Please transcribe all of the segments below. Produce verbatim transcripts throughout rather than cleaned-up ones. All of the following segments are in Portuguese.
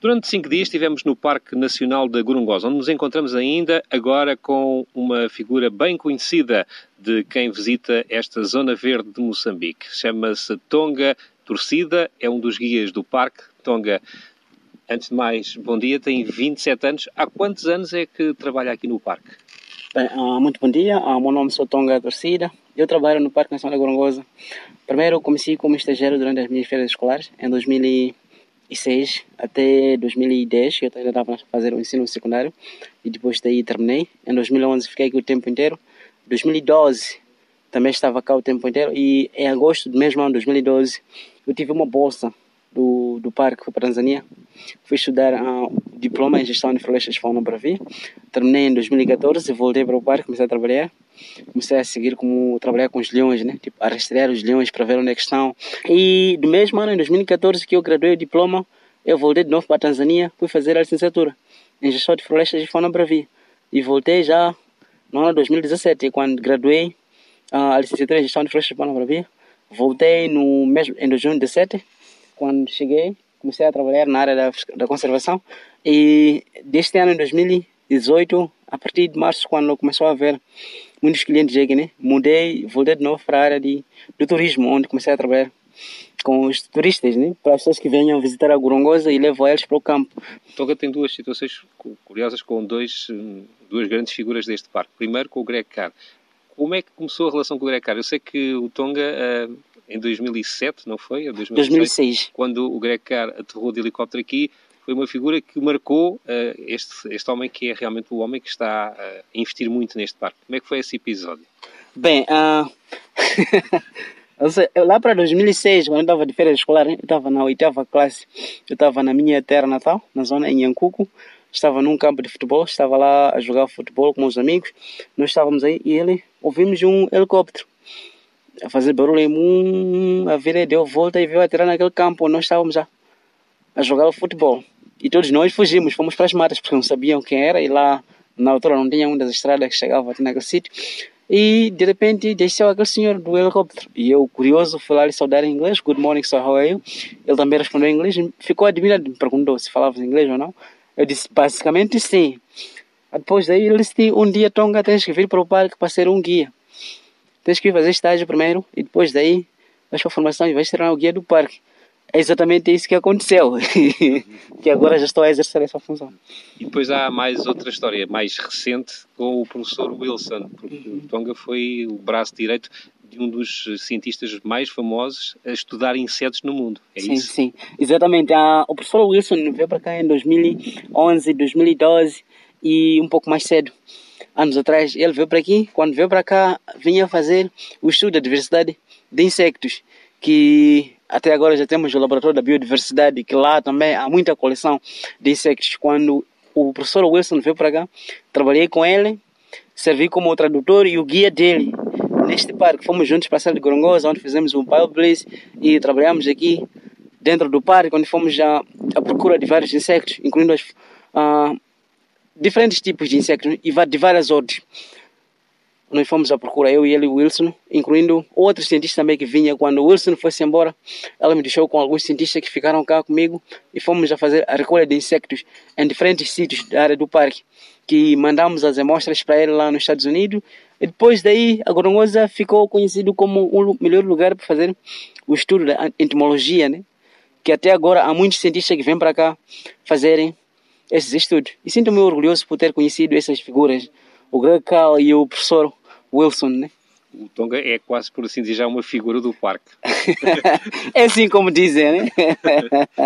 Durante cinco dias estivemos no Parque Nacional da Gorongosa, onde nos encontramos ainda agora com uma figura bem conhecida de quem visita esta zona verde de Moçambique. Chama-se Tonga Torcida, é um dos guias do parque. Tonga, antes de mais, bom dia, tem vinte e sete anos. Há quantos anos é que trabalha aqui no parque? Bem, muito bom dia, o meu nome é Tonga Torcida. Eu trabalho no Parque Nacional da Gorongosa. Primeiro comecei como estagiário durante as minhas férias escolares, em dois mil e seis até dois mil e dez, eu ainda estava a fazer o ensino secundário e depois daí terminei. Em dois mil e onze fiquei aqui o tempo inteiro. dois mil e doze também estava cá o tempo inteiro e em agosto do mesmo ano, dois mil e doze, eu tive uma bolsa do, do parque, fui para a Tanzânia. Fui estudar um diploma em gestão de florestas e fauna no Brasil. Terminei em dois mil e catorze, voltei para o parque, comecei a trabalhar. Comecei a seguir como trabalhar com os leões, né? Tipo, a rastrear os leões para ver onde é que estão. E do mesmo ano, em dois mil e catorze, que eu graduei o diploma, eu voltei de novo para a Tanzânia, fui fazer a licenciatura em gestão de florestas e fauna no Brasil. E voltei já no ano dois mil e dezassete, quando graduei a licenciatura em gestão de florestas e fauna no Brasil. Voltei no mesmo, em dois mil e dezassete, quando cheguei, comecei a trabalhar na área da, da conservação. E deste ano, em dois mil e dezoito, a partir de março, quando começou a haver muitos clientes aqui, né? Mudei, voltei de novo para a área de, do turismo, onde comecei a trabalhar com os turistas, né? Para as pessoas que venham visitar a Gorongosa e levo eles para o campo. Tonga tem duas situações curiosas com dois, duas grandes figuras deste parque. Primeiro com o Greg Carr. Como é que começou a relação com o Greg Carr? Eu sei que o Tonga, em dois mil e sete, não foi? Em dois mil e seis, quando o Greg Carr aterrou de helicóptero aqui, foi uma figura que marcou uh, este, este homem que é realmente o homem que está uh, a investir muito neste parque. Como é que foi esse episódio? Bem, uh... lá para dois mil e seis, quando eu estava de férias escolar, eu estava na oitava classe, eu estava na minha terra natal, na zona em Nhancuco, estava num campo de futebol, estava lá a jogar futebol com meus amigos, nós estávamos aí e ele, ouvimos um helicóptero a fazer barulho, hum, a vida deu volta e veio atirar naquele campo onde nós estávamos já a jogar futebol. E todos nós fugimos, fomos para as matas, porque não sabiam quem era, e lá na altura não tinha uma das estradas que chegava até naquele sítio. E de repente desceu aquele senhor do helicóptero. E eu, curioso, fui lá lhe saudar em inglês, good morning, sir, how are you? Ele também respondeu em inglês, ficou admirado, me perguntou se falava inglês ou não. Eu disse, basicamente sim. Depois daí ele disse, um dia, Tonga, tens que vir para o parque para ser um guia. Tens que ir fazer estágio primeiro, e depois daí vais para a formação e vais ser o guia do parque. É exatamente isso que aconteceu, que agora já estou a exercer essa função. E depois há mais outra história, mais recente, com o professor Wilson, porque uhum. o Tonga foi o braço direito de um dos cientistas mais famosos a estudar insetos no mundo, é sim, isso? Sim, sim, exatamente. O professor Wilson veio para cá em dois mil e onze, dois mil e doze e um pouco mais cedo, anos atrás. Ele veio para aqui, quando veio para cá, vinha fazer o estudo da diversidade de insectos, que até agora já temos o Laboratório da Biodiversidade, que lá também há muita coleção de insectos. Quando o professor Wilson veio para cá, trabalhei com ele, servi como o tradutor e o guia dele neste parque. Fomos juntos para a Serra de Gorongosa, onde fizemos um Bio Bliss e trabalhamos aqui dentro do parque, onde fomos já à procura de vários insectos, incluindo as, uh, diferentes tipos de insectos e de várias ordens. Nós fomos à procura, eu e ele e o Wilson, incluindo outros cientistas também que vinham. Quando o Wilson foi-se embora, ela me deixou com alguns cientistas que ficaram cá comigo e fomos a fazer a recolha de insectos em diferentes sítios da área do parque, que mandámos as amostras para ele lá nos Estados Unidos. E depois daí, a Gorongosa ficou conhecida como o melhor lugar para fazer o estudo da entomologia, né? Que até agora há muitos cientistas que vêm para cá fazerem esses estudos. E sinto-me orgulhoso por ter conhecido essas figuras, o Greg Carr e o professor Wilson, né? O Tonga é quase, por assim dizer, já uma figura do parque. É assim como dizem, né?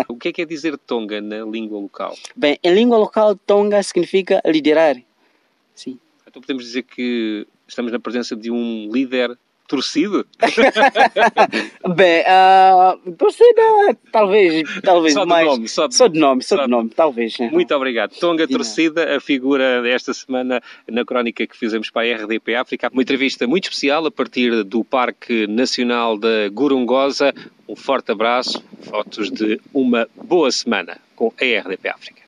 O que é que é dizer Tonga na língua local? Bem, em língua local, Tonga significa liderar. Sim. Então podemos dizer que estamos na presença de um líder torcido? Bem, uh, torcida, talvez, talvez só mais. De nome, só, de, só de nome, só, só de nome, talvez. Muito obrigado. Tonga Torcida, a figura desta semana na crónica que fizemos para a R D P África. Uma entrevista muito especial a partir do Parque Nacional da Gorongosa. Um forte abraço, fotos de uma boa semana com a R D P África.